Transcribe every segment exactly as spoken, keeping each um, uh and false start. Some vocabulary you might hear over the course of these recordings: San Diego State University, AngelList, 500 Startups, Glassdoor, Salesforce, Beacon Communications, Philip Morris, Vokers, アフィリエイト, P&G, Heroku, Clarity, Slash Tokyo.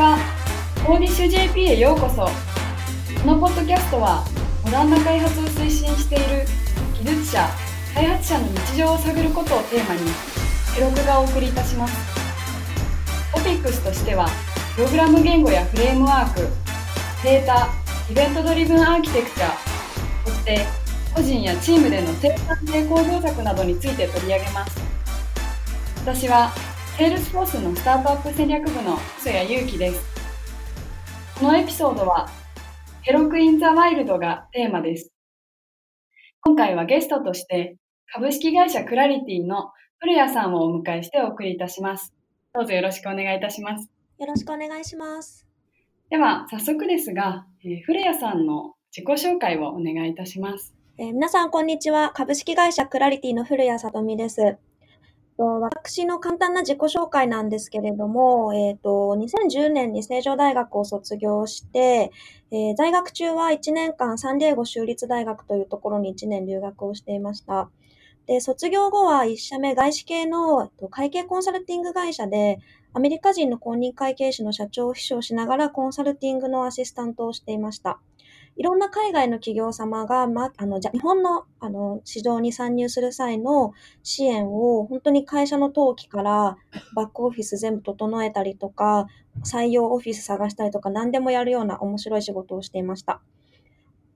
はオーディッシュ ジェーピー へようこそ。このポッドキャストはモダンな開発を推進している技術者・開発者の日常を探ることをテーマにエロクがお送りいたします。トピックスとしてはプログラム言語やフレームワーク、データ・イベントドリブンアーキテクチャ、そして個人やチームでの生産性向上策などについて取り上げます。私はセールスフォースのスタートアップ戦略部の細谷優希です。このエピソードはエロクインザワイルドがテーマです。今回はゲストとして株式会社クラリティの古谷さんをお迎えしてお送りいたします。どうぞよろしくお願いいたします。よろしくお願いします。では早速ですが、えー、古谷さんの自己紹介をお願いいたします。えー、皆さんこんにちは。株式会社クラリティの古谷さとみです。私の簡単な自己紹介なんですけれども、えっと、にせんじゅうねんに成城大学を卒業して、えー、在学中はいちねんかんサンディエゴ州立大学というところにいちねん留学をしていました。で、卒業後はいち社目外資系の会計コンサルティング会社で、アメリカ人の公認会計士の社長を秘書をしながらコンサルティングのアシスタントをしていました。いろんな海外の企業様が、ま、あの、じゃ、日本の、あの、市場に参入する際の支援を、本当に会社の登記からバックオフィス全部整えたりとか、採用オフィス探したりとか、何でもやるような面白い仕事をしていました。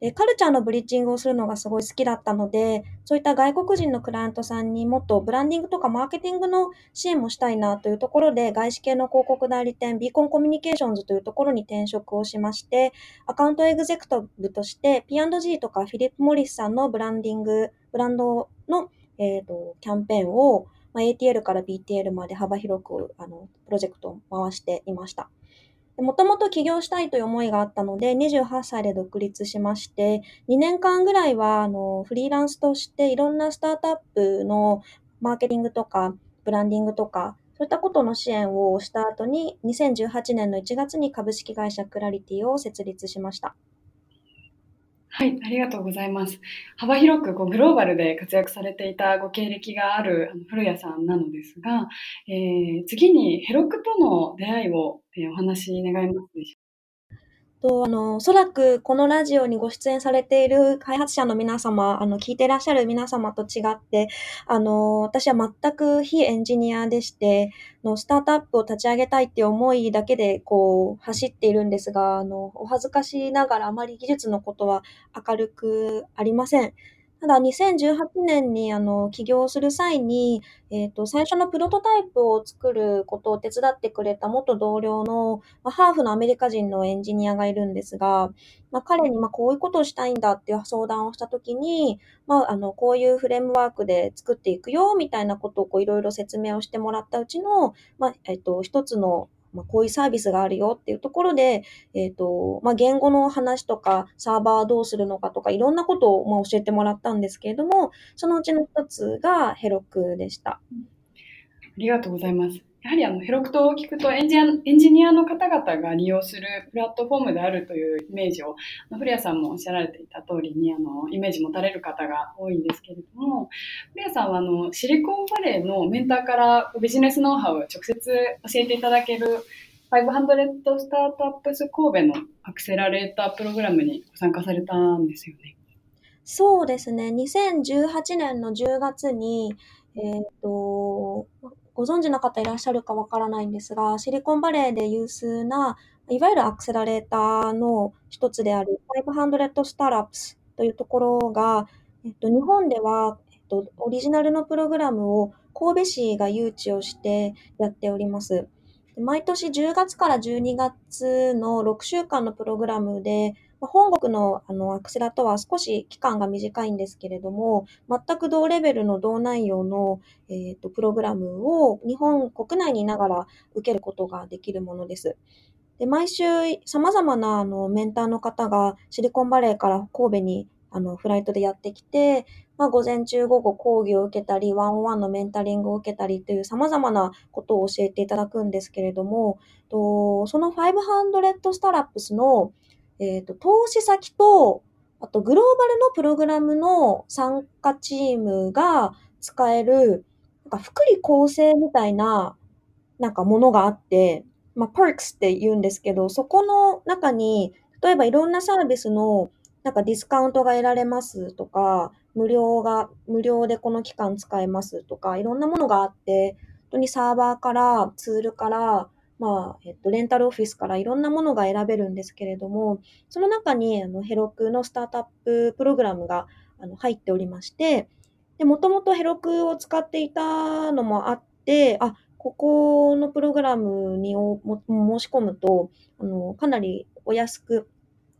で、カルチャーのブリッジングをするのがすごい好きだったので、そういった外国人のクライアントさんにもっとブランディングとかマーケティングの支援もしたいなというところで、外資系の広告代理店ビーコンコミュニケーションズというところに転職をしまして、アカウントエグゼクティブとして ピーアンドジー とかフィリップ・モリスさんのブランディング、ブランドの、えーと、キャンペーンを、まあ、エーティーエル から ビーティーエル まで幅広くあのプロジェクトを回していました。もともと起業したいという思いがあったので、にじゅうはっさいで独立しまして、にねんかんぐらいはあのフリーランスとしていろんなスタートアップのマーケティングとかブランディングとか、そういったことの支援をした後に、にせんじゅうはちねんのいちがつに株式会社クラリティを設立しました。はい、ありがとうございます。幅広くこうグローバルで活躍されていたご経歴がある古谷さんなのですが、えー、次にエロクとの出会いをお話し願いますでしょうか。あの、おそらくこのラジオにご出演されている開発者の皆様、あの聞いていらっしゃる皆様と違って、あの私は全く非エンジニアでして、のスタートアップを立ち上げたいっていう思いだけでこう走っているんですが、あのお恥ずかしながらあまり技術のことは明るくありません。ただにせんじゅうはちねんにあの起業する際に、えーと、最初のプロトタイプを作ることを手伝ってくれた元同僚の、まあ、ハーフのアメリカ人のエンジニアがいるんですが、まあ、彼にまあこういうことをしたいんだっていう相談をしたときに、まあ、あのこういうフレームワークで作っていくよみたいなことをいろいろ説明をしてもらったうちの、まあえーと、一つのまあ、こういうサービスがあるよっていうところで、えっと、まあ、言語の話とか、サーバーどうするのかとか、いろんなことをまあ教えてもらったんですけれども、そのうちの一つがエロクでした。ありがとうございます。やはりあのエロクと聞くとエンジニア、エンジニアの方々が利用するプラットフォームであるというイメージを、古谷さんもおっしゃられていた通りにあのイメージ持たれる方が多いんですけれども、古谷さんはあのシリコンバレーのメンターからビジネスノウハウを直接教えていただけるごひゃくスタートアップス神戸のアクセラレータープログラムに参加されたんですよね。そうですね。にせんじゅうはちねんのじゅうがつに、えーとご存知の方いらっしゃるかわからないんですが、シリコンバレーで有数な、いわゆるアクセラレーターの一つであるごひゃくスタートアップスというところが、えっと、日本では、えっと、オリジナルのプログラムを神戸市が誘致をしてやっております。毎年じゅうがつからじゅうにがつのろくしゅうかんのプログラムで、本国のあのアクセラとは少し期間が短いんですけれども、全く同レベルの同内容の、えーと、プログラムを日本国内にいながら受けることができるものです。で、毎週様々なあのメンターの方がシリコンバレーから神戸にあのフライトでやってきて、まあ、午前中午後講義を受けたり、ワンオンワンのメンタリングを受けたりという様々なことを教えていただくんですけれども、とそのごひゃくスタラップスのえっと、投資先と、あとグローバルのプログラムの参加チームが使える、なんか福利厚生みたいな、なんかものがあって、まあ、perks って言うんですけど、そこの中に、例えばいろんなサービスのなんかディスカウントが得られますとか、無料が、無料でこの期間使えますとか、いろんなものがあって、本当にサーバーから、ツールから、まあ、えっと、レンタルオフィスからいろんなものが選べるんですけれども、その中に、あの、ヘロクのスタートアッププログラムが、あの、入っておりまして、で、もともとヘロクを使っていたのもあって、あ、ここのプログラムにおも申し込むと、あの、かなりお安く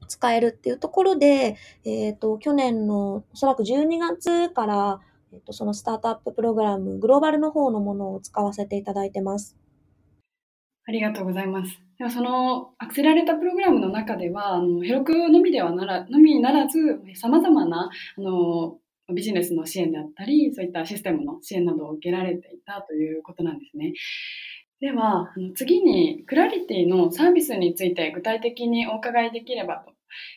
使えるっていうところで、えっと、去年のおそらくじゅうにがつから、えっと、そのスタートアッププログラム、グローバルの方のものを使わせていただいてます。ありがとうございます。ではそのアクセラレータープログラムの中では、あのヘロクのみではならのみならず、さまざまなあのビジネスの支援であったり、そういったシステムの支援などを受けられていたということなんですね。ではあの次にクラリティのサービスについて具体的にお伺いできればと、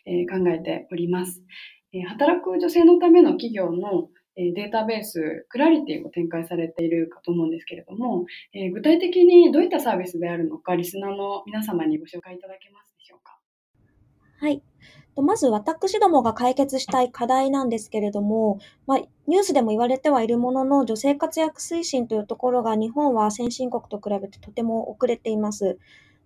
えー、考えております、えー。働く女性のための企業のデータベース、クラリティを展開されているかと思うんですけれども、えー、具体的にどういったサービスであるのか、リスナーの皆様にご紹介いただけますでしょうか。はい。まず私どもが解決したい課題なんですけれども、まあ、ニュースでも言われてはいるものの、女性活躍推進というところが日本は先進国と比べてとても遅れています。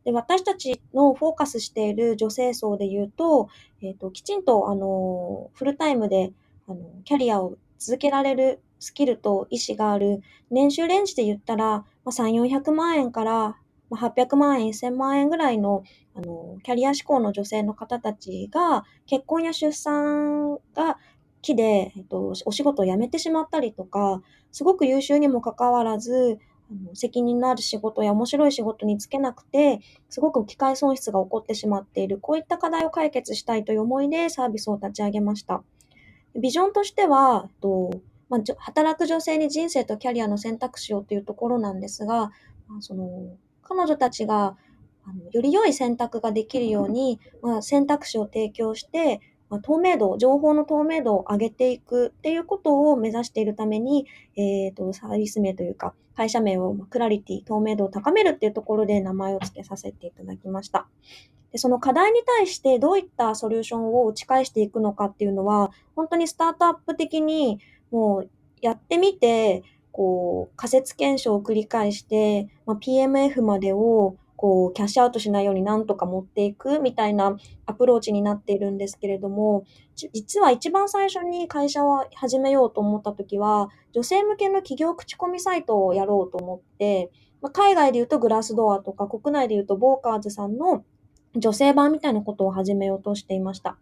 で、私たちのフォーカスしている女性層で言うと、えっと、きちんとあのフルタイムであのキャリアを続けられるスキルと意思がある、年収レンジで言ったらさんぜんよんひゃくまんえんからはっぴゃくまんえん、せんまんえんぐらいの、あのキャリア志向の女性の方たちが結婚や出産が期で、えっと、お仕事を辞めてしまったりとか、すごく優秀にもかかわらずあの責任のある仕事や面白い仕事に就けなくて、すごく機会損失が起こってしまっている、こういった課題を解決したいという思いでサービスを立ち上げました。ビジョンとしては、とまあ、働く女性に人生とキャリアの選択肢をというところなんですが、その彼女たちがあのより良い選択ができるように、まあ、選択肢を提供して、まあ、透明度、情報の透明度を上げていくっていうことを目指しているために、えーと、サービス名というか会社名をクラリティ、透明度を高めるっていうところで名前を付けさせていただきました。で、その課題に対してどういったソリューションを打ち返していくのかっていうのは、本当にスタートアップ的にもうやってみて、こう仮説検証を繰り返して、まあ、ピーエムエフ までをこうキャッシュアウトしないようになんとか持っていくみたいなアプローチになっているんですけれども、実は一番最初に会社を始めようと思った時は、女性向けの企業口コミサイトをやろうと思って、まあ、海外でいうとグラスドアとか、国内でいうとボーカーズさんの女性版みたいなことを始めようとしていました。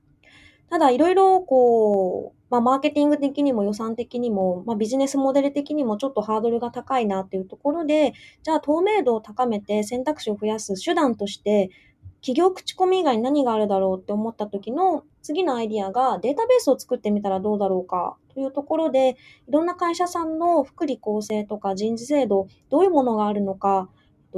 ただ、いろいろこう、まあ、マーケティング的にも予算的にも、まあ、ビジネスモデル的にもちょっとハードルが高いなというところで、じゃあ透明度を高めて選択肢を増やす手段として、企業口コミ以外に何があるだろうって思った時の次のアイディアが、データベースを作ってみたらどうだろうかというところで、いろんな会社さんの福利厚生とか人事制度、どういうものがあるのか、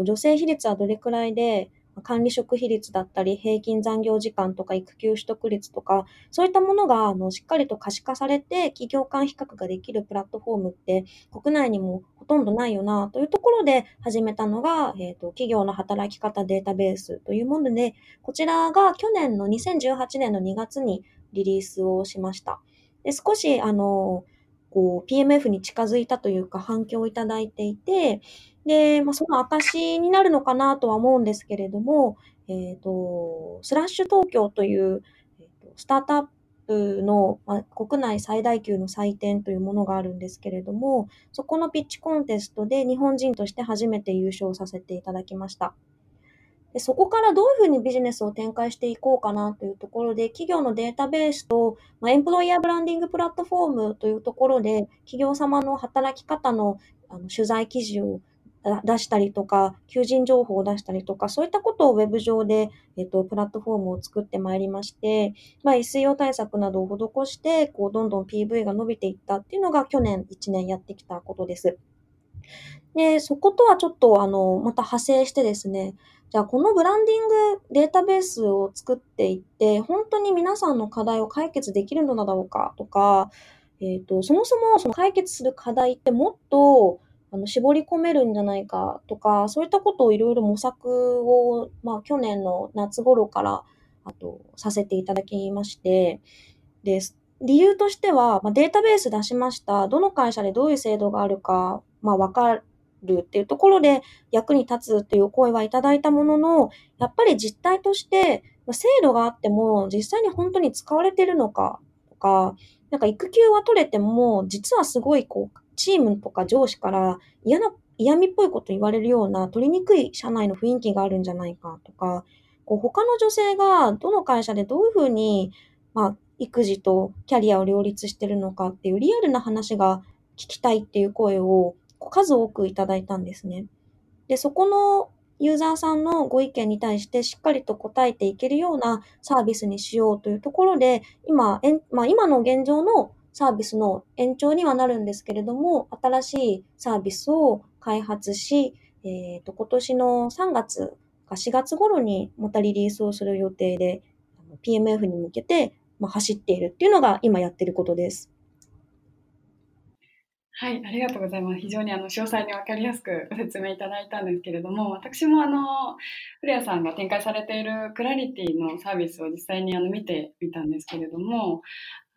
女性比率はどれくらいで、管理職比率だったり、平均残業時間とか育休取得率とか、そういったものがあのしっかりと可視化されて、企業間比較ができるプラットフォームって国内にもほとんどないよなというところで始めたのが、えーと、企業の働き方データベースというもので、こちらが去年のにせんじゅうはちねんのにがつにリリースをしました。で、少しあのこう ピーエムエフ に近づいたというか反響をいただいていて、で、まあ、その証になるのかなとは思うんですけれども、えっと、スラッシュ東京という、えーと、スタートアップの、まあ、国内最大級の祭典というものがあるんですけれども、そこのピッチコンテストで日本人として初めて優勝させていただきました。で、そこからどういうふうにビジネスを展開していこうかなというところで、企業のデータベースと、まあ、エンプロイヤーブランディングプラットフォームというところで、企業様の働き方の、あの取材記事を出したりとか、求人情報を出したりとか、そういったことをウェブ上で、えっと、プラットフォームを作ってまいりまして、まあ、エスイーオー 対策などを施して、こう、どんどん ピーブイ が伸びていったっていうのが去年いちねんやってきたことです。で、そことはちょっと、あの、また派生してですね、じゃあこのブランディングデータベースを作っていって、本当に皆さんの課題を解決できるのだろうかとか、えっと、そもそもその解決する課題ってもっと、あの絞り込めるんじゃないかとか、そういったことをいろいろ模索を、まあ、去年の夏頃からあとさせていただきまして、で理由としては、まあ、データベース出しました、どの会社でどういう制度があるか、まあ、分かるっていうところで役に立つという声はいただいたものの、やっぱり実態として制度があっても実際に本当に使われてるのかとか、なんか育休は取れても実はすごいこうチームとか上司から嫌な嫌味っぽいこと言われるような取りにくい社内の雰囲気があるんじゃないかとか、こう他の女性がどの会社でどういうふうに、まあ、育児とキャリアを両立してるのかっていうリアルな話が聞きたいっていう声を数多くいただいたんですね。で、そこのユーザーさんのご意見に対してしっかりと答えていけるようなサービスにしようというところで、今、えんまあ、今の現状のサービスの延長にはなるんですけれども、新しいサービスを開発し、えっと、今年のさんがつかしがつ頃にまたリリースをする予定で、ピーエムエフ に向けて、まあ、走っているっていうのが今やってることです。はい、ありがとうございます。非常にあの詳細に分かりやすくご説明いただいたんですけれども、私もあの古谷さんが展開されているクラリティのサービスを実際にあの見てみたんですけれども、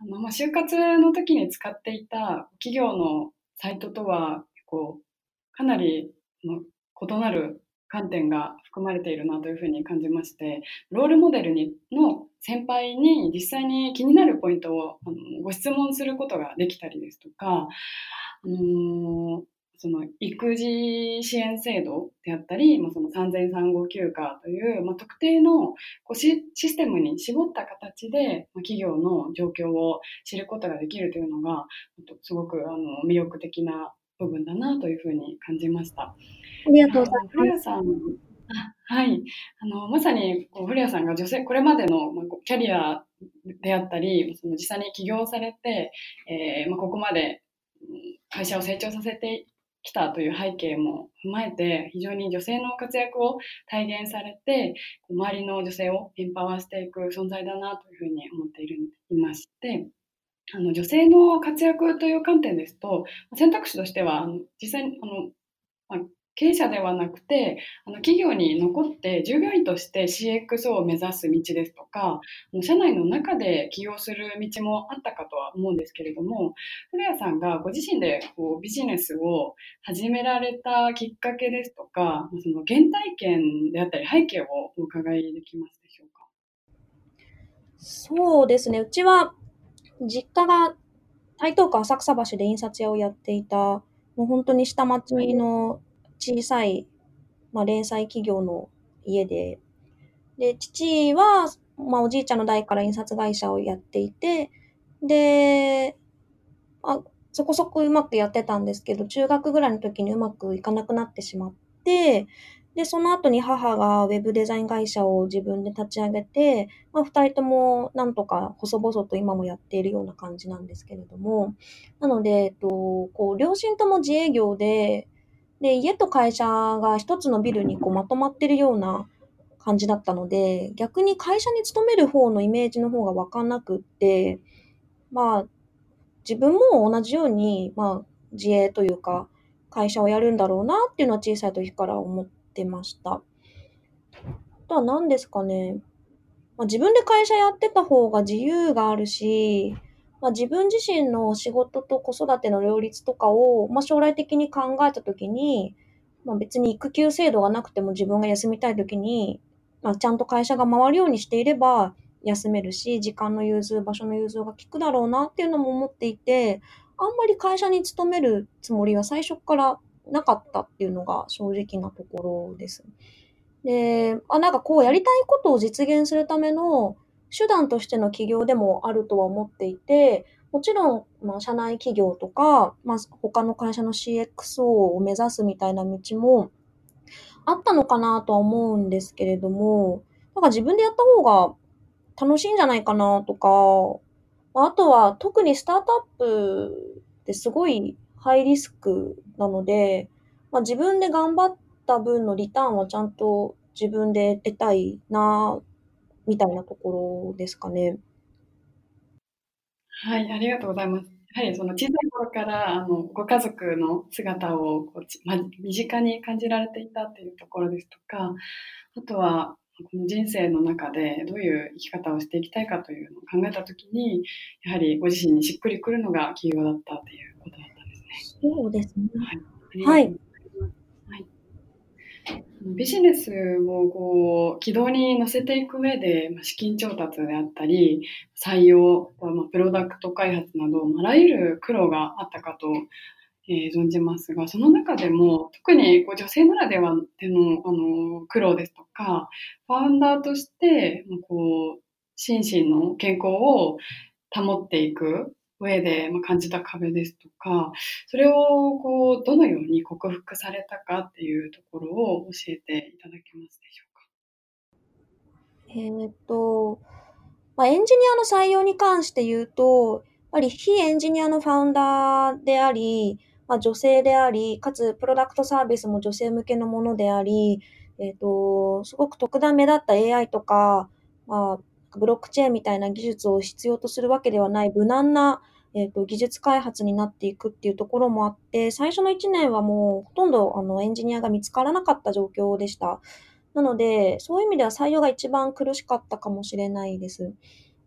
あのまあ就活の時に使っていた企業のサイトとはこうかなり異なる観点が含まれているなというふうに感じまして、ロールモデルにの先輩に実際に気になるポイントをあのご質問することができたりですとか、あのー、その育児支援制度であったり、まあ、その産前産後休暇という、まあ、特定のこうシステムに絞った形で、まあ、企業の状況を知ることができるというのがすごくあの魅力的な部分だなというふうに感じました。ありがとうございます。古谷さん、はい、あのまさにこう古谷さんが女性これまでの、まあ、キャリアであったり、その実際に起業されて、えーまあ、ここまで会社を成長させてきたという背景も踏まえて、非常に女性の活躍を体現されて、周りの女性をエンパワーしていく存在だなというふうに思っていまして、あの女性の活躍という観点ですと、選択肢としては実際にあの、まあ経営者ではなくて、あの企業に残って従業員として シーエックスオー を目指す道ですとか、社内の中で起業する道もあったかとは思うんですけれども、古谷さんがご自身でこうビジネスを始められたきっかけですとか、その原体験であったり背景をお伺いできますでしょうか。そうですね、うちは実家が台東区浅草橋で印刷屋をやっていた、もう本当に下町の、はい、小さい、まあ、零細企業の家で、で父は、まあ、おじいちゃんの代から印刷会社をやっていて、で、まあ、そこそこうまくやってたんですけど、中学ぐらいの時にうまくいかなくなってしまって、でその後に母がウェブデザイン会社を自分で立ち上げて、まあ、ふたりともなんとか細々と今もやっているような感じなんですけれども、なので、えっと、こう両親とも自営業で、で家と会社が一つのビルにこうまとまってるような感じだったので、逆に会社に勤める方のイメージの方が分かんなくって、まあ自分も同じように、まあ、自営というか会社をやるんだろうなっていうのは小さい時から思ってました。あとは何ですかね、まあ、自分で会社やってた方が自由があるし、まあ、自分自身の仕事と子育ての両立とかを、まあ、将来的に考えたときに、まあ、別に育休制度がなくても自分が休みたいときに、まあ、ちゃんと会社が回るようにしていれば休めるし、時間の融通、場所の融通が効くだろうなっていうのも思っていて、あんまり会社に勤めるつもりは最初からなかったっていうのが正直なところです。で、あ、なんかこうやりたいことを実現するための手段としての起業でもあるとは思っていて、もちろん、まあ、社内企業とか、まあ、他の会社の シーエックスオー を目指すみたいな道もあったのかなとは思うんですけれども、なんか自分でやった方が楽しいんじゃないかなとか、あとは特にスタートアップってすごいハイリスクなので、まあ、自分で頑張った分のリターンはちゃんと自分で得たいなみたいなところですかね。はい、ありがとうございます。はい、その小さい頃からあのご家族の姿をこう、ま、身近に感じられていたっていうところですとか、あとはこの人生の中でどういう生き方をしていきたいかというのを考えたときに、やはりご自身にしっくりくるのが企業だったということだったんですね。そうですね。はい。はいはい、ビジネスをこう軌道に乗せていく上で、資金調達であったり、採用、プロダクト開発など、あらゆる苦労があったかとえー、存じますが、その中でも特にこう女性ならではでの、あの苦労ですとか、ファウンダーとしてこう心身の健康を保っていく上で、まあ、感じた壁ですとか、それをこうどのように克服されたかっていうところを教えていただけますでしょうか。えーっとまあ、エンジニアの採用に関して言うと、やっぱり非エンジニアのファウンダーであり、まあ、女性であり、かつプロダクトサービスも女性向けのものであり、えっと、すごく特段目立った エーアイ とか、まあ、ブロックチェーンみたいな技術を必要とするわけではない無難な、えっと、技術開発になっていくっていうところもあって、最初のいちねんはもうほとんどあのエンジニアが見つからなかった状況でした。なので、そういう意味では採用が一番苦しかったかもしれないです。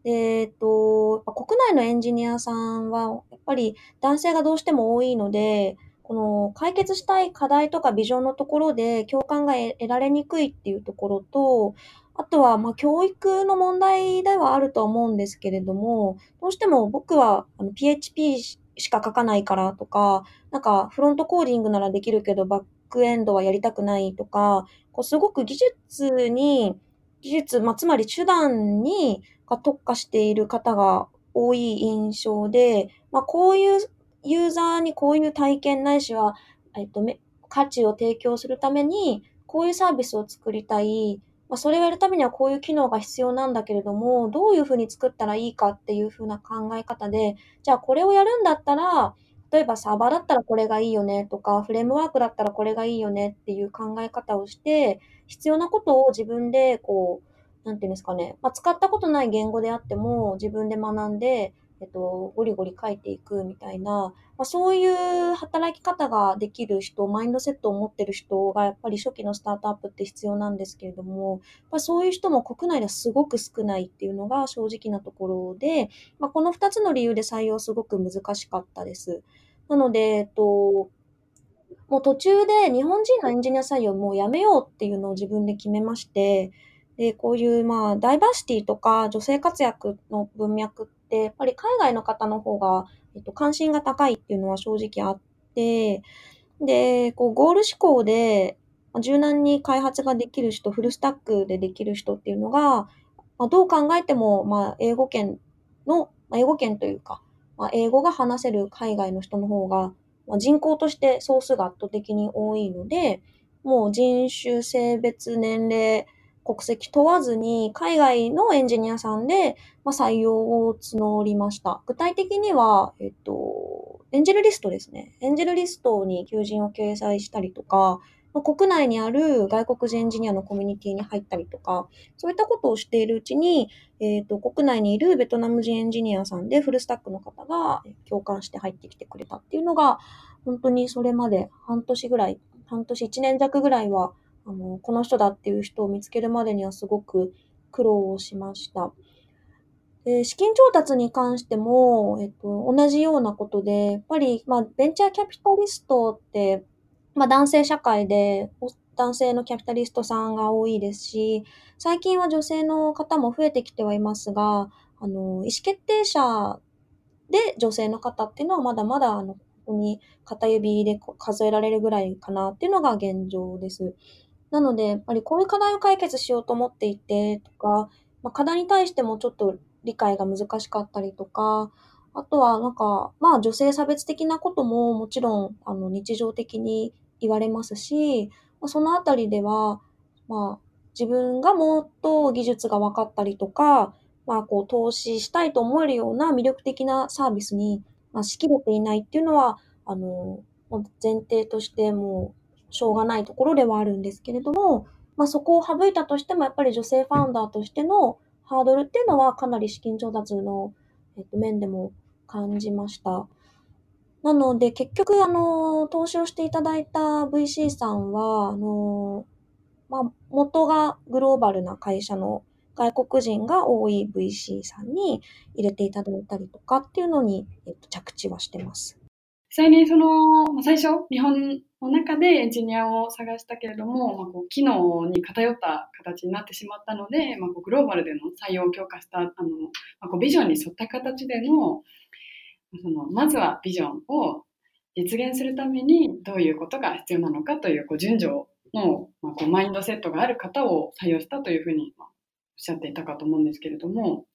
えっと、国内のエンジニアさんは、やっぱり男性がどうしても多いので、この解決したい課題とかビジョンのところで共感が得られにくいっていうところと、あとは、まあ、教育の問題ではあると思うんですけれども、どうしても僕は ピーエイチピー しか書かないからとか、なんかフロントコーディングならできるけど、バックエンドはやりたくないとか、こうすごく技術に、技術、まあ、つまり手段にが特化している方が多い印象で、まあ、こういうユーザーにこういう体験ないしは、えっと、価値を提供するためにこういうサービスを作りたい、まあ、それをやるためにはこういう機能が必要なんだけれども、どういうふうに作ったらいいかっていうふうな考え方で、じゃあこれをやるんだったら、例えばサーバーだったらこれがいいよねとか、フレームワークだったらこれがいいよねっていう考え方をして、必要なことを自分でこう、なんていうんですかね、まあ、使ったことない言語であっても自分で学んで、えっと、ゴリゴリ書いていくみたいな、まあ、そういう働き方ができる人、マインドセットを持ってる人がやっぱり初期のスタートアップって必要なんですけれども、まあ、そういう人も国内ではすごく少ないっていうのが正直なところで、まあ、このふたつの理由で採用すごく難しかったです。なので、えっともう途中で日本人のエンジニア採用もうやめようっていうのを自分で決めまして、で、こういう、まあ、ダイバーシティとか女性活躍の文脈って、やっぱり海外の方の方が、えっと、関心が高いっていうのは正直あって、で、こう、ゴール志向で、柔軟に開発ができる人、フルスタックでできる人っていうのが、まあ、どう考えても、まあ、英語圏の、まあ、英語圏というか、まあ、英語が話せる海外の人の方が、まあ、人口として総数が圧倒的に多いので、もう人種、性別、年齢、国籍問わずに海外のエンジニアさんで、まあ、採用を募りました。具体的には、えっと、エンジェルリストですね。エンジェルリストに求人を掲載したりとか、まあ、国内にある外国人エンジニアのコミュニティに入ったりとか、そういったことをしているうちに、えっと、国内にいるベトナム人エンジニアさんでフルスタックの方が共感して入ってきてくれたっていうのが、本当にそれまで半年ぐらい、半年いちねん弱ぐらいは、あのこの人だっていう人を見つけるまでにはすごく苦労をしました。で、資金調達に関しても、えっと、同じようなことで、やっぱり、まあ、ベンチャーキャピタリストって、まあ、男性社会で男性のキャピタリストさんが多いですし、最近は女性の方も増えてきてはいますが、あの意思決定者で女性の方っていうのはまだまだあのここに片指で数えられるぐらいかなっていうのが現状です。なので、やっぱりこういう課題を解決しようと思っていてとか、まあ、課題に対してもちょっと理解が難しかったりとか、あとはなんか、まあ女性差別的なことももちろんあの日常的に言われますし、そのあたりでは、まあ自分がもっと技術が分かったりとか、まあこう投資したいと思えるような魅力的なサービスに、まあ、仕切れていないっていうのは、あの、前提としてもう、しょうがないところではあるんですけれども、まあ、そこを省いたとしてもやっぱり女性ファウンダーとしてのハードルっていうのはかなり資金調達の、えっと、面でも感じました。なので結局あの投資をしていただいた ブイシー さんはあの、まあ、元がグローバルな会社の外国人が多い ブイシー さんに入れていただいたりとかっていうのに、えっと、着地はしてます。実際にその最初日本の中でエンジニアを探したけれども、まあ、こう機能に偏った形になってしまったので、まあ、こうグローバルでの採用を強化したあの、まあ、こうビジョンに沿った形でのそのまずはビジョンを実現するためにどういうことが必要なのかという、こう順序の、まあ、こうマインドセットがある方を採用したというふうにおっしゃっていたかと思うんですけれども、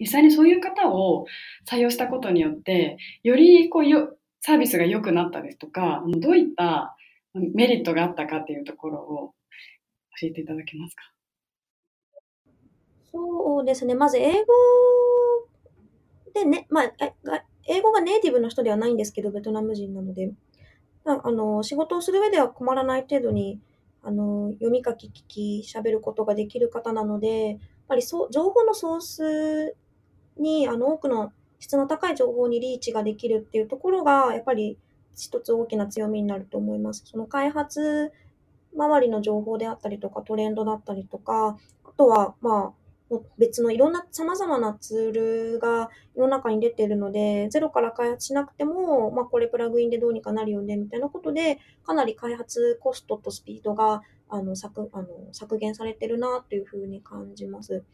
実際にそういう方を採用したことによってよりこうよサービスが良くなったですとか、どういったメリットがあったかというところを教えていただけますか？そうですね。まず英語でね、まあ、英語がネイティブの人ではないんですけど、ベトナム人なので、あの仕事をする上では困らない程度にあの読み書き聞き喋ることができる方なので、やっぱりそう情報のソースにあの多くの質の高い情報にリーチができるっていうところがやっぱり一つ大きな強みになると思います。その開発周りの情報であったりとかトレンドだったりとか、あとはまあ別のいろんな様々なツールが世の中に出ているので、ゼロから開発しなくても、まあ、これプラグインでどうにかなるよねみたいなことで、かなり開発コストとスピードがあの削、あの削減されてるなというふうに感じます。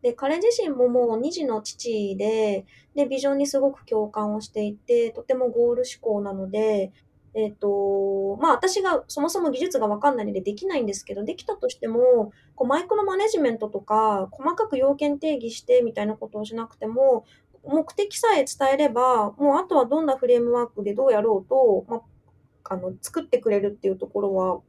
で、彼自身ももうに児の父で、で、ビジョンにすごく共感をしていて、とてもゴール志向なので、えっと、まあ私がそもそも技術がわかんないのでできないんですけど、できたとしても、こうマイクロマネジメントとか、細かく要件定義してみたいなことをしなくても、目的さえ伝えれば、もうあとはどんなフレームワークでどうやろうと、まあ、あの、作ってくれるっていうところは、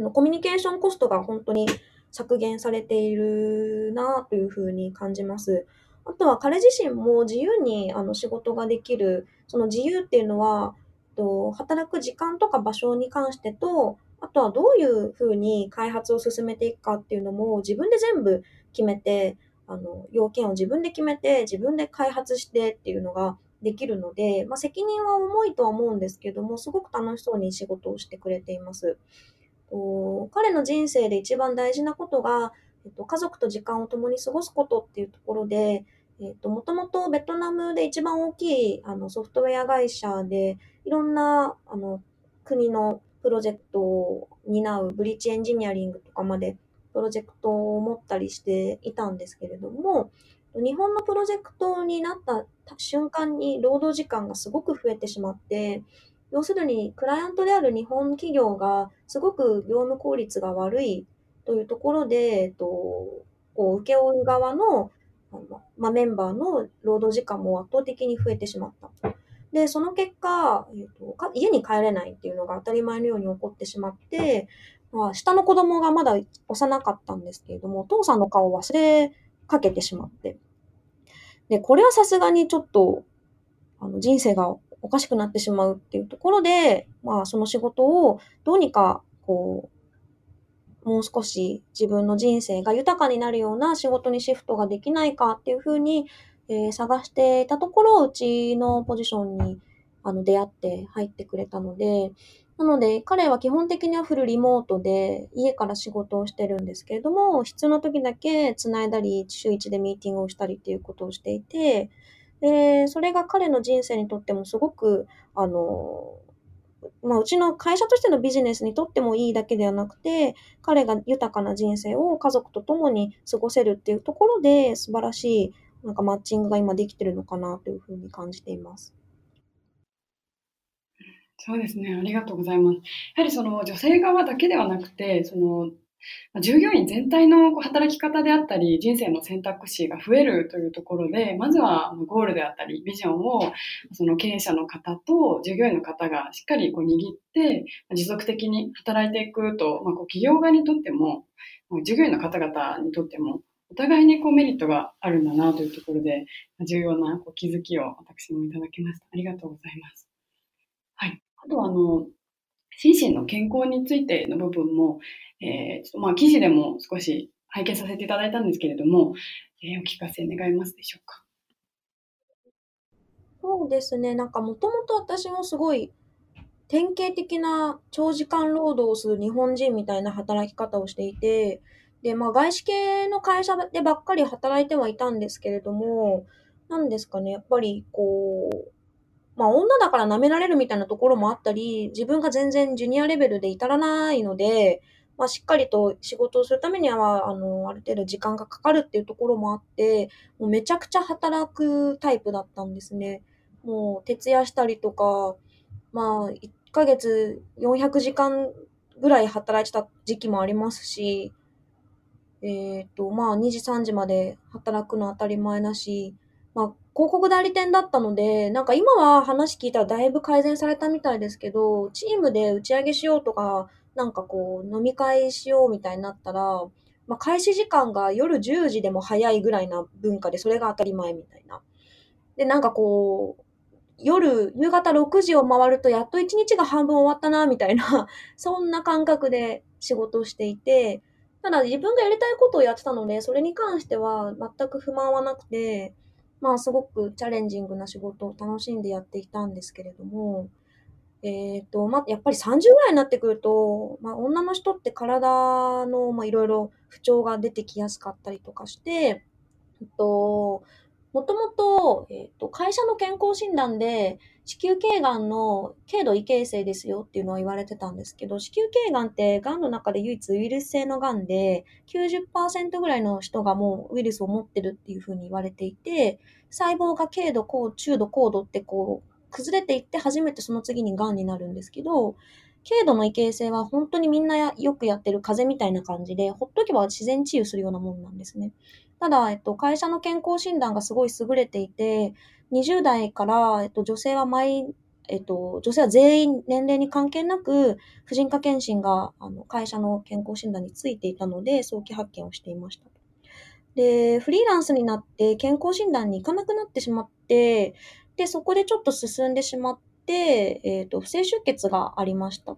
あのコミュニケーションコストが本当に、削減されているなというふうに感じます。あとは彼自身も自由にあの仕事ができる、その自由っていうのは、と働く時間とか場所に関してと、あとはどういうふうに開発を進めていくかっていうのも自分で全部決めて、あの要件を自分で決めて、自分で開発してっていうのができるので、まあ、責任は重いとは思うんですけども、すごく楽しそうに仕事をしてくれています。彼の人生で一番大事なことが、えっと、家族と時間を共に過ごすことっていうところで、えっと、もともとベトナムで一番大きいあのソフトウェア会社でいろんなあの国のプロジェクトを担うブリッジエンジニアリングとかまでプロジェクトを持ったりしていたんですけれども、日本のプロジェクトになった瞬間に労働時間がすごく増えてしまって、要するにクライアントである日本企業がすごく業務効率が悪いというところで、えっと、こう請け負う側の、まあ、メンバーの労働時間も圧倒的に増えてしまった。で、その結果、えっと、家に帰れないっていうのが当たり前のように起こってしまって、まあ、下の子供がまだ幼かったんですけれども、お父さんの顔を忘れかけてしまって。で、これはさすがにちょっとあの人生がおかしくなってしまうっていうところで、まあその仕事をどうにかこう、もう少し自分の人生が豊かになるような仕事にシフトができないかっていうふうに、えー、探していたところ、うちのポジションにあの出会って入ってくれたので、なので彼は基本的にはフルリモートで家から仕事をしてるんですけれども、必要な時だけつないだり、週一でミーティングをしたりっていうことをしていて、でそれが彼の人生にとってもすごくあの、まあ、うちの会社としてのビジネスにとってもいいだけではなくて、彼が豊かな人生を家族と共に過ごせるっていうところで素晴らしいなんかマッチングが今できてるのかなというふうに感じています。そうですね、ありがとうございます。やはりその女性側だけではなくて、その従業員全体の働き方であったり人生の選択肢が増えるというところで、まずはゴールであったりビジョンをその経営者の方と従業員の方がしっかりこう握って持続的に働いていくと、まあ、こう企業側にとっても従業員の方々にとってもお互いにこうメリットがあるんだなというところで、重要なこう気づきを私もいただきました。ありがとうございます。はい、あとはあの心身の健康についての部分も、えー、ちょっとまあ記事でも少し拝見させていただいたんですけれども、えー、お聞かせ願えますでしょうか。そうですね。なんかもともと私もすごい典型的な長時間労働をする日本人みたいな働き方をしていて、で、まあ外資系の会社でばっかり働いてはいたんですけれども、なんですかね、やっぱりこう、まあ女だから舐められるみたいなところもあったり、自分が全然ジュニアレベルで至らないので、まあしっかりと仕事をするためには、あの、ある程度時間がかかるっていうところもあって、もうめちゃくちゃ働くタイプだったんですね。もう徹夜したりとか、まあいっかげつよんひゃくじかんぐらい働いてた時期もありますし、えっと、まあにじさんじまで働くの当たり前だし、まあ、広告代理店だったので、なんか今は話聞いたらだいぶ改善されたみたいですけど、チームで打ち上げしようとか、なんかこう、飲み会しようみたいになったら、まあ、開始時間が夜じゅうじでも早いぐらいな文化で、それが当たり前みたいな。で、なんかこう、夜、夕方ろくじを回ると、やっと一日が半分終わったな、みたいな、そんな感覚で仕事をしていて、ただ自分がやりたいことをやってたので、それに関しては全く不満はなくて、まあすごくチャレンジングな仕事を楽しんでやっていたんですけれども、えっと、まあやっぱりさんじゅうぐらいになってくると、まあ女の人って体の、まあいろいろ不調が出てきやすかったりとかして、えっと、もともと、えっと、会社の健康診断で、子宮頸がんの軽度異形成ですよっていうのは言われてたんですけど、子宮頸がんってがんの中で唯一ウイルス性のがんで、きゅうじゅっパーセントぐらいの人がもうウイルスを持ってるっていうふうに言われていて、細胞が軽度、高中度、高度ってこう、崩れていって初めてその次にがんになるんですけど、軽度の異形成は本当にみんなやよくやってる風邪みたいな感じで、ほっとけば自然治癒するようなもんなんですね。ただ、えっと、会社の健康診断がすごい優れていて、にじゅう代から、えっと、女性は毎、えっと、女性は全員年齢に関係なく、婦人科検診が、あの、会社の健康診断についていたので、早期発見をしていました。で、フリーランスになって健康診断に行かなくなってしまって、で、そこでちょっと進んでしまって、えっと、不正出血がありました。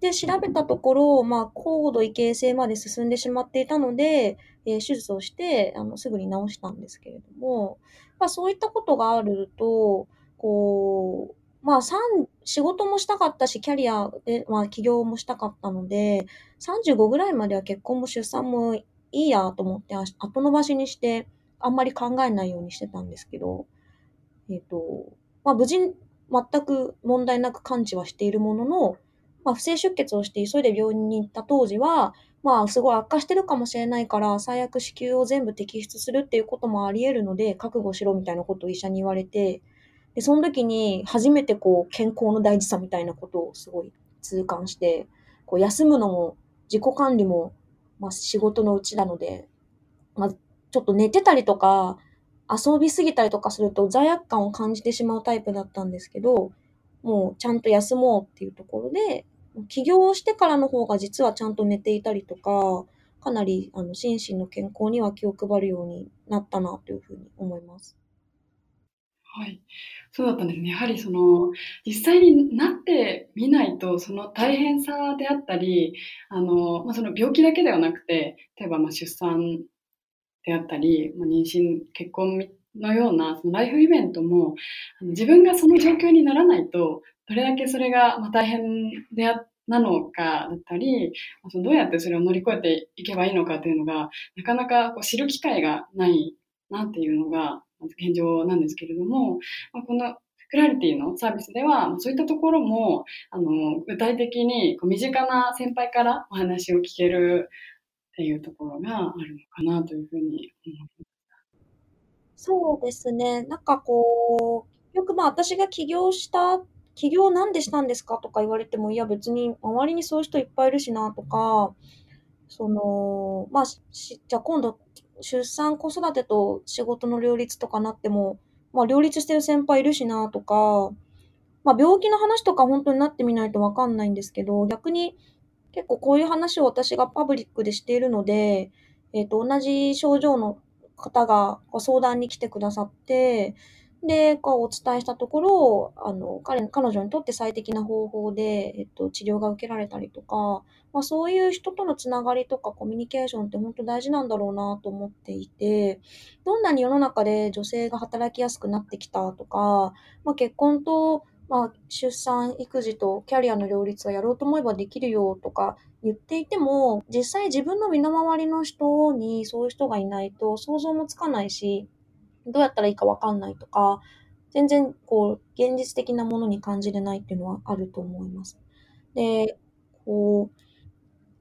で、調べたところ、まあ、高度異形成まで進んでしまっていたので、えー手術をして、あの、すぐに治したんですけれども、まあ、そういったことがあると、こう、まあ、さん仕事もしたかったし、キャリアで、まあ、起業もしたかったので、さんじゅうごぐらいまでは結婚も出産もいいやと思って、あ後延ばしにして、あんまり考えないようにしてたんですけど、えっと、まあ、無事、全く問題なく完治はしているものの、まあ、不正出血をして急いで病院に行った当時は、まあ、すごい悪化してるかもしれないから、最悪子宮を全部摘出するっていうこともあり得るので、覚悟しろみたいなことを医者に言われて、で、その時に初めてこう、健康の大事さみたいなことをすごい痛感して、こう、休むのも自己管理も、まあ、仕事のうちなので、まあ、ちょっと寝てたりとか、遊びすぎたりとかすると罪悪感を感じてしまうタイプだったんですけど、もうちゃんと休もうっていうところで、起業をしてからの方が実はちゃんと寝ていたりとか、かなりあの心身の健康には気を配るようになったなというふうに思います。はい、そうだったんですね。やはりその実際になってみないと、その大変さであったり、あの、まあ、その病気だけではなくて、例えばまあ出産であったり、まあ、妊娠、結婚のようなそのライフイベントも、あの自分がその状況にならないと、どれだけそれがまあ大変であなのかだったり、そのどうやってそれを乗り越えていけばいいのかというのが、なかなかこう知る機会がないなっていうのが現状なんですけれども、まあ、このクラリティのサービスでは、そういったところも、あの、具体的にこう身近な先輩からお話を聞けるっていうところがあるのかなというふうに思います。そうですね。なんかこう、よくまあ私が起業した、起業なんでしたんですかとか言われても、いや別に周りにそういう人いっぱいいるしなとか、その、まあ、しじゃあ今度出産子育てと仕事の両立とかなっても、まあ両立してる先輩いるしなとか、まあ病気の話とか本当になってみないとわかんないんですけど、逆に結構こういう話を私がパブリックでしているので、えっと、同じ症状の方がご相談に来てくださって、で、こうお伝えしたところ、あの、彼、彼女にとって最適な方法で、えっと、治療が受けられたりとか、まあそういう人とのつながりとかコミュニケーションって本当大事なんだろうなと思っていて、どんなに世の中で女性が働きやすくなってきたとか、まあ結婚と、まあ、出産、育児とキャリアの両立はやろうと思えばできるよとか言っていても、実際自分の身の回りの人にそういう人がいないと想像もつかないし、どうやったらいいかわかんないとか、全然こう現実的なものに感じれないっていうのはあると思います。で、こう、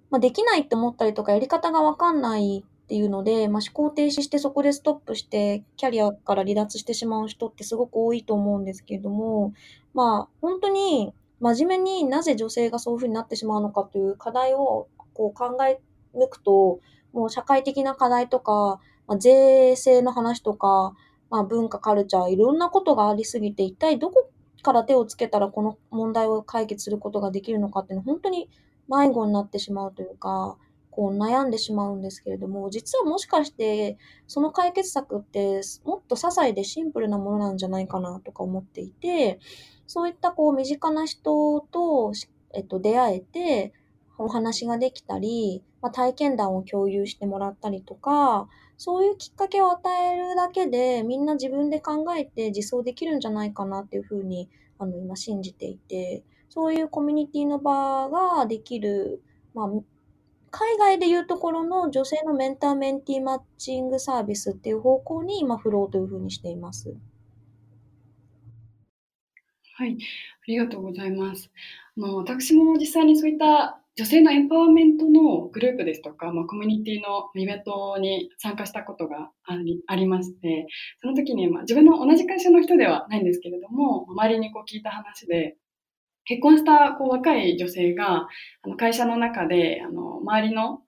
まあ、できないって思ったりとかやり方がわかんないっていうので、まあ、思考停止してそこでストップしてキャリアから離脱してしまう人ってすごく多いと思うんですけれども、まあ本当に真面目になぜ女性がそういうふうになってしまうのかという課題をこう考え抜くと、もう社会的な課題とか、まあ、税制の話とか、まあ、文化カルチャーいろんなことがありすぎて、一体どこから手をつけたらこの問題を解決することができるのかっていうのは本当に迷子になってしまうというか、こう悩んでしまうんですけれども、実はもしかしてその解決策ってもっと些細でシンプルなものなんじゃないかなとか思っていて、そういったこう身近な人と、えっと、出会えてお話ができたり、まあ、体験談を共有してもらったりとか、そういうきっかけを与えるだけでみんな自分で考えて実装できるんじゃないかなっていうふうにあの今信じていて、そういうコミュニティの場ができる、まあ海外でいうところの女性のメンターメンティーマッチングサービスっていう方向に今振ろうというふうにしています。はい、ありがとうございます。あの、私も実際にそういった女性のエンパワーメントのグループですとか、まあ、コミュニティのイベントに参加したことがあ り, ありまして、その時に、まあ、自分の同じ会社の人ではないんですけれども、周りにこう聞いた話で、結婚したこう若い女性があの会社の中であの周りの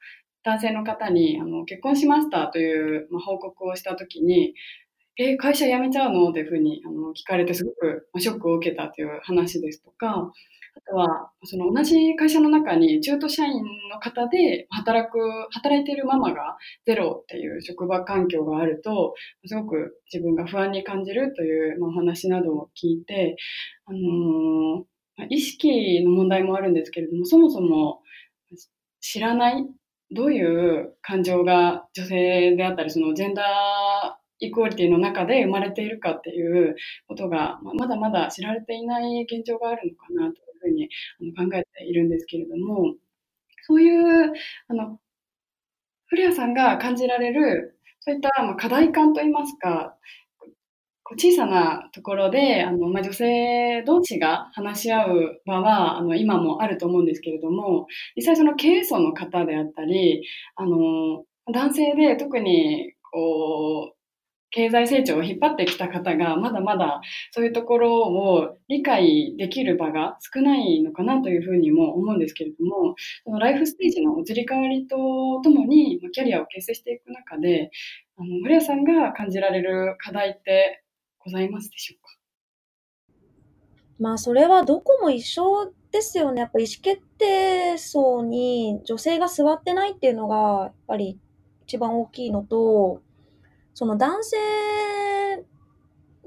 男性の方にあの結婚しましたという、まあ、報告をしたときに、え、会社辞めちゃうのというふうにあの聞かれて、すごくショックを受けたという話ですとか、あとはその同じ会社の中に中途社員の方で働く働いているママがゼロっていう職場環境があると、すごく自分が不安に感じるという、まあ、お話などを聞いて、あのー意識の問題もあるんですけれども、そもそも知らない、どういう感情が女性であったり、そのジェンダーイクオリティの中で生まれているかっていうことが、まだまだ知られていない現状があるのかなというふうに考えているんですけれども、そういう、あの、古谷さんが感じられる、そういった課題感といいますか、小さなところであの、まあ、女性同士が話し合う場はあの今もあると思うんですけれども、実際その経営層の方であったり、あの男性で特にこう経済成長を引っ張ってきた方がまだまだそういうところを理解できる場が少ないのかなというふうにも思うんですけれども、そのライフステージの移り変わりとともにキャリアを形成していく中で、あの古谷さんが感じられる課題ってございますでしょうか。まあそれはどこも一緒ですよね。やっぱり意思決定層に女性が座ってないっていうのがやっぱり一番大きいのと、その男性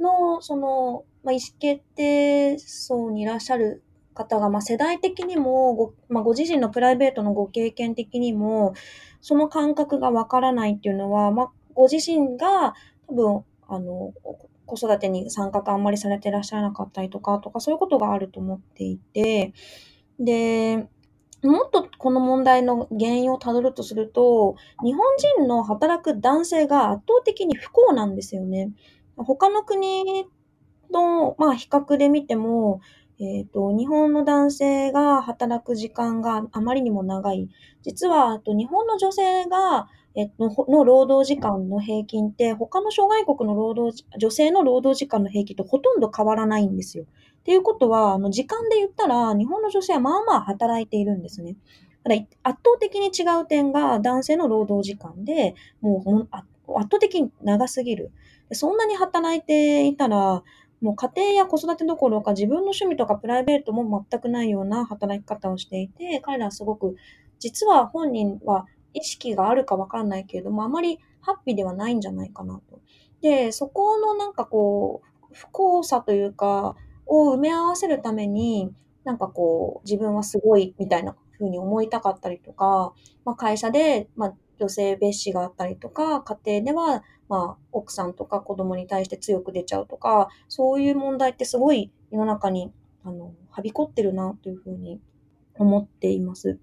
のその、まあ、意思決定層にいらっしゃる方が、まあ、世代的にも ご,、まあ、ご自身のプライベートのご経験的にもその感覚がわからないっていうのは、まあ、ご自身が多分あの子育てに参画あんまりされていらっしゃらなかったりとかとかそういうことがあると思っていて、でもっとこの問題の原因をたどるとすると、日本人の働く男性が圧倒的に不幸なんですよね。他の国の、まあ、比較で見ても、えっと、日本の男性が働く時間があまりにも長い。実は、あと日本の女性が、えっと、の労働時間の平均って、他の諸外国の労働、女性の労働時間の平均とほとんど変わらないんですよ。っていうことは、あの、時間で言ったら、日本の女性はまあまあ働いているんですね。ただ、圧倒的に違う点が男性の労働時間で、もう圧倒的に長すぎる。そんなに働いていたら、もう家庭や子育てどころか自分の趣味とかプライベートも全くないような働き方をしていて、彼らはすごく、実は本人は意識があるかわかんないけれども、あまりハッピーではないんじゃないかなと。で、そこのなんかこう、不幸さというかを埋め合わせるために、なんかこう自分はすごいみたいな風に思いたかったりとか、まあ、会社で、まあ、女性蔑視があったりとか、家庭では、まあ、奥さんとか子供に対して強く出ちゃうとか、そういう問題ってすごい世の中にあのはびこってるなというふうに思っています。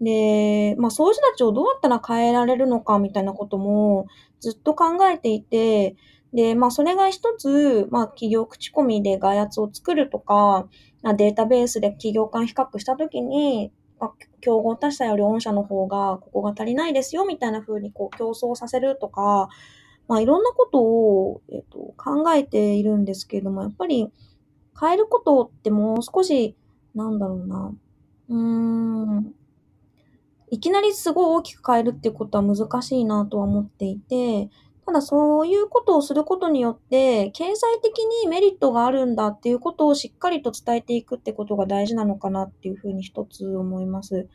で、まあ、そういう人たちをどうやったら変えられるのかみたいなこともずっと考えていて、で、まあ、それが一つ、まあ、企業口コミで外圧を作るとか、データベースで企業間比較したときに、まあ、競合他社より御社の方がここが足りないですよみたいな風にこう競争させるとか、まあ、いろんなことを、えっと、考えているんですけれども、やっぱり変えることってもう少し、なんだろうな、うーん、いきなりすごい大きく変えるっていうことは難しいなとは思っていて、ただそういうことをすることによって経済的にメリットがあるんだっていうことをしっかりと伝えていくってことが大事なのかなっていうふうに一つ思います。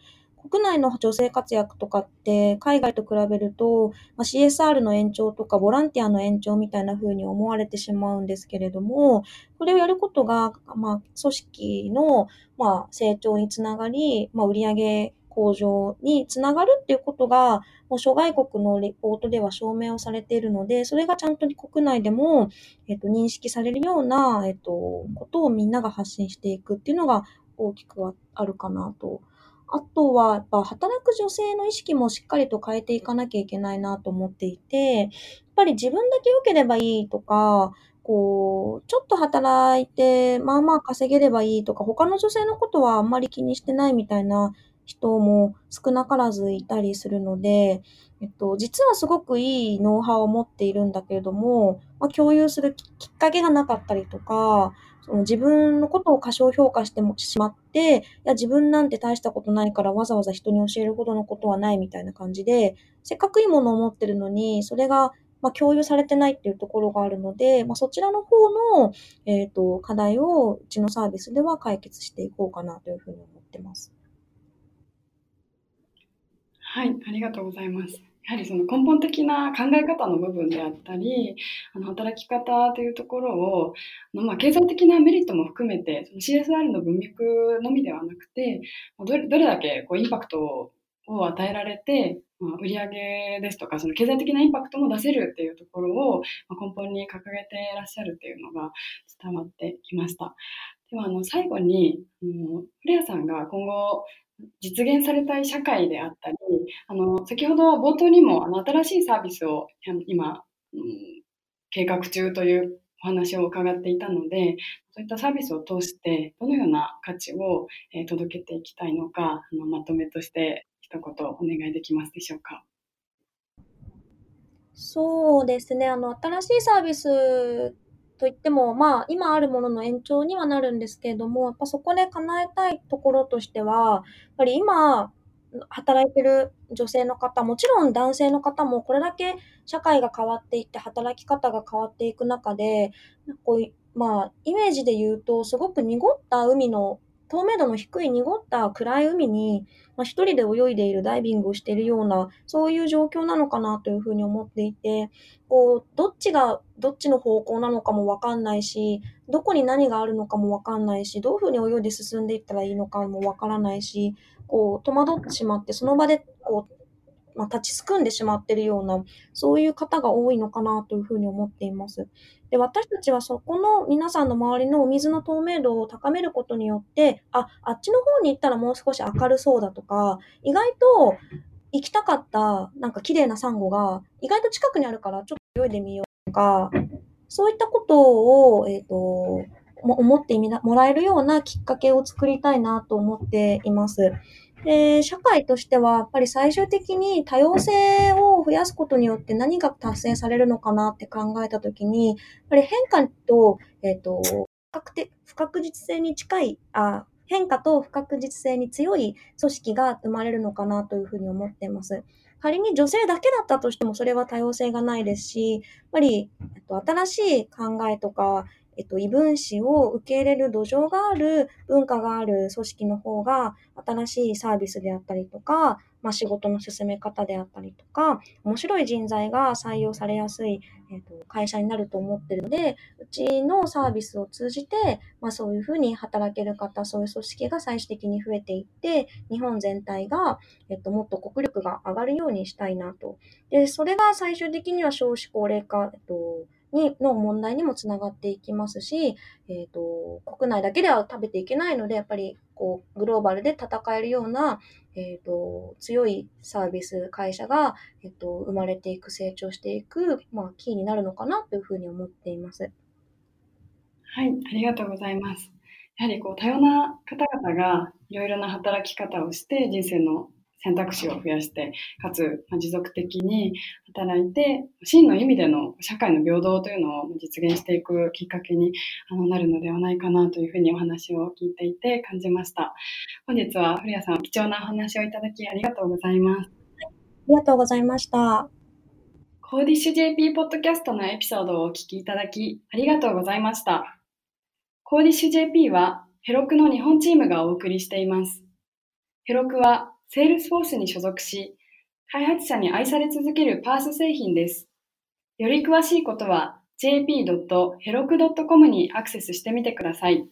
国内の女性活躍とかって海外と比べると シーエスアール の延長とかボランティアの延長みたいな風に思われてしまうんですけれども、これをやることが、まあ、組織の、まあ、成長につながり、まあ、売上向上につながるっていうことが、もう諸外国のレポートでは証明をされているので、それがちゃんと国内でも、えっと、認識されるような、えっと、ことをみんなが発信していくっていうのが大きくはあるかなと。あとは、やっぱ働く女性の意識もしっかりと変えていかなきゃいけないなと思っていて、やっぱり自分だけ良ければいいとか、こう、ちょっと働いて、まあまあ稼げればいいとか、他の女性のことはあんまり気にしてないみたいな人も少なからずいたりするので、えっと、実はすごくいいノウハウを持っているんだけれども、まあ、共有するきっかけがなかったりとか、その自分のことを過小評価してもしまって、いや自分なんて大したことないからわざわざ人に教えるほどのことはないみたいな感じで、せっかくいいものを持ってるのに、それがまあ共有されてないっていうところがあるので、まあ、そちらの方の、えっと、課題をうちのサービスでは解決していこうかなというふうに思ってます。はい、ありがとうございます。やはりその根本的な考え方の部分であったり、あの働き方というところを、まあ、経済的なメリットも含めて、その シーエスアール の文脈のみではなくて、どれ、どれだけこうインパクトを与えられて、まあ、売上ですとか、その経済的なインパクトも出せるっていうところを、まあ、根本に掲げていらっしゃるっていうのが伝わってきました。ではあの最後に、古谷さんが今後、実現されたい社会であったり、あの先ほど冒頭にもあの新しいサービスを今、うん、計画中というお話を伺っていたので、そういったサービスを通してどのような価値を、えー、届けていきたいのか、あのまとめとして一言お願いできますでしょうか。そうですね、あの新しいサービスといっても、まあ、今あるものの延長にはなるんですけれども、やっぱそこで叶えたいところとしては、やっぱり今、働いてる女性の方、もちろん男性の方も、これだけ社会が変わっていって、働き方が変わっていく中で、こう、まあ、イメージで言うと、すごく濁った海の、透明度の低い濁った暗い海に、まあ、一人で泳いでいる、ダイビングをしているような、そういう状況なのかなというふうに思っていて、こう、どっちがどっちの方向なのかもわかんないし、どこに何があるのかもわかんないし、どういうふうに泳いで進んでいったらいいのかもわからないし、こう、戸惑ってしまって、その場でこう、まあ、立ちすくんでしまっているような、そういう方が多いのかなというふうに思っています。で、私たちはそこの皆さんの周りのお水の透明度を高めることによって、あ、あっちの方に行ったらもう少し明るそうだとか、意外と行きたかったなんか綺麗なサンゴが意外と近くにあるからちょっと泳いでみようとか、そういったことを、えっと、思ってもらえるようなきっかけを作りたいなと思っています。で、社会としてはやっぱり最終的に多様性を増やすことによって何が達成されるのかなって考えたときに、やっぱり変化と、えっと、不確実性に近い、あ、変化と不確実性に強い組織が生まれるのかなというふうに思っています。仮に女性だけだったとしてもそれは多様性がないですし、やっぱり、えっと、新しい考えとか、えっと、異分子を受け入れる土壌がある、文化がある組織の方が、新しいサービスであったりとか、まあ、仕事の進め方であったりとか、面白い人材が採用されやすい、えー、と会社になると思ってるので、うちのサービスを通じて、まあ、そういうふうに働ける方、そういう組織が最終的に増えていって、日本全体が、えー、ともっと国力が上がるようにしたいなと。で、それが最終的には少子高齢化、えー、とにの問題にもつながっていきますし、えーと、国内だけでは食べていけないので、やっぱりこうグローバルで戦えるような、えーと、強いサービス会社が、えーと、生まれていく、成長していく、まあ、キーになるのかなというふうに思っています。はい、ありがとうございます。やはりこう多様な方々がいろいろな働き方をして人生の選択肢を増やして、かつ持続的に働いて、真の意味での社会の平等というのを実現していくきっかけになるのではないかなというふうにお話を聞いていて感じました。本日は古谷さん、貴重なお話をいただきありがとうございます。ありがとうございました。コーディッシュ ジェーピー ポッドキャストのエピソードをお聞きいただきありがとうございました。コーディッシュ ジェーピー はヘロクの日本チームがお送りしています。ヘロクはセールスフォースに所属し、開発者に愛され続けるパース製品です。より詳しいことは ジェーピードットヘロクドットコム にアクセスしてみてください。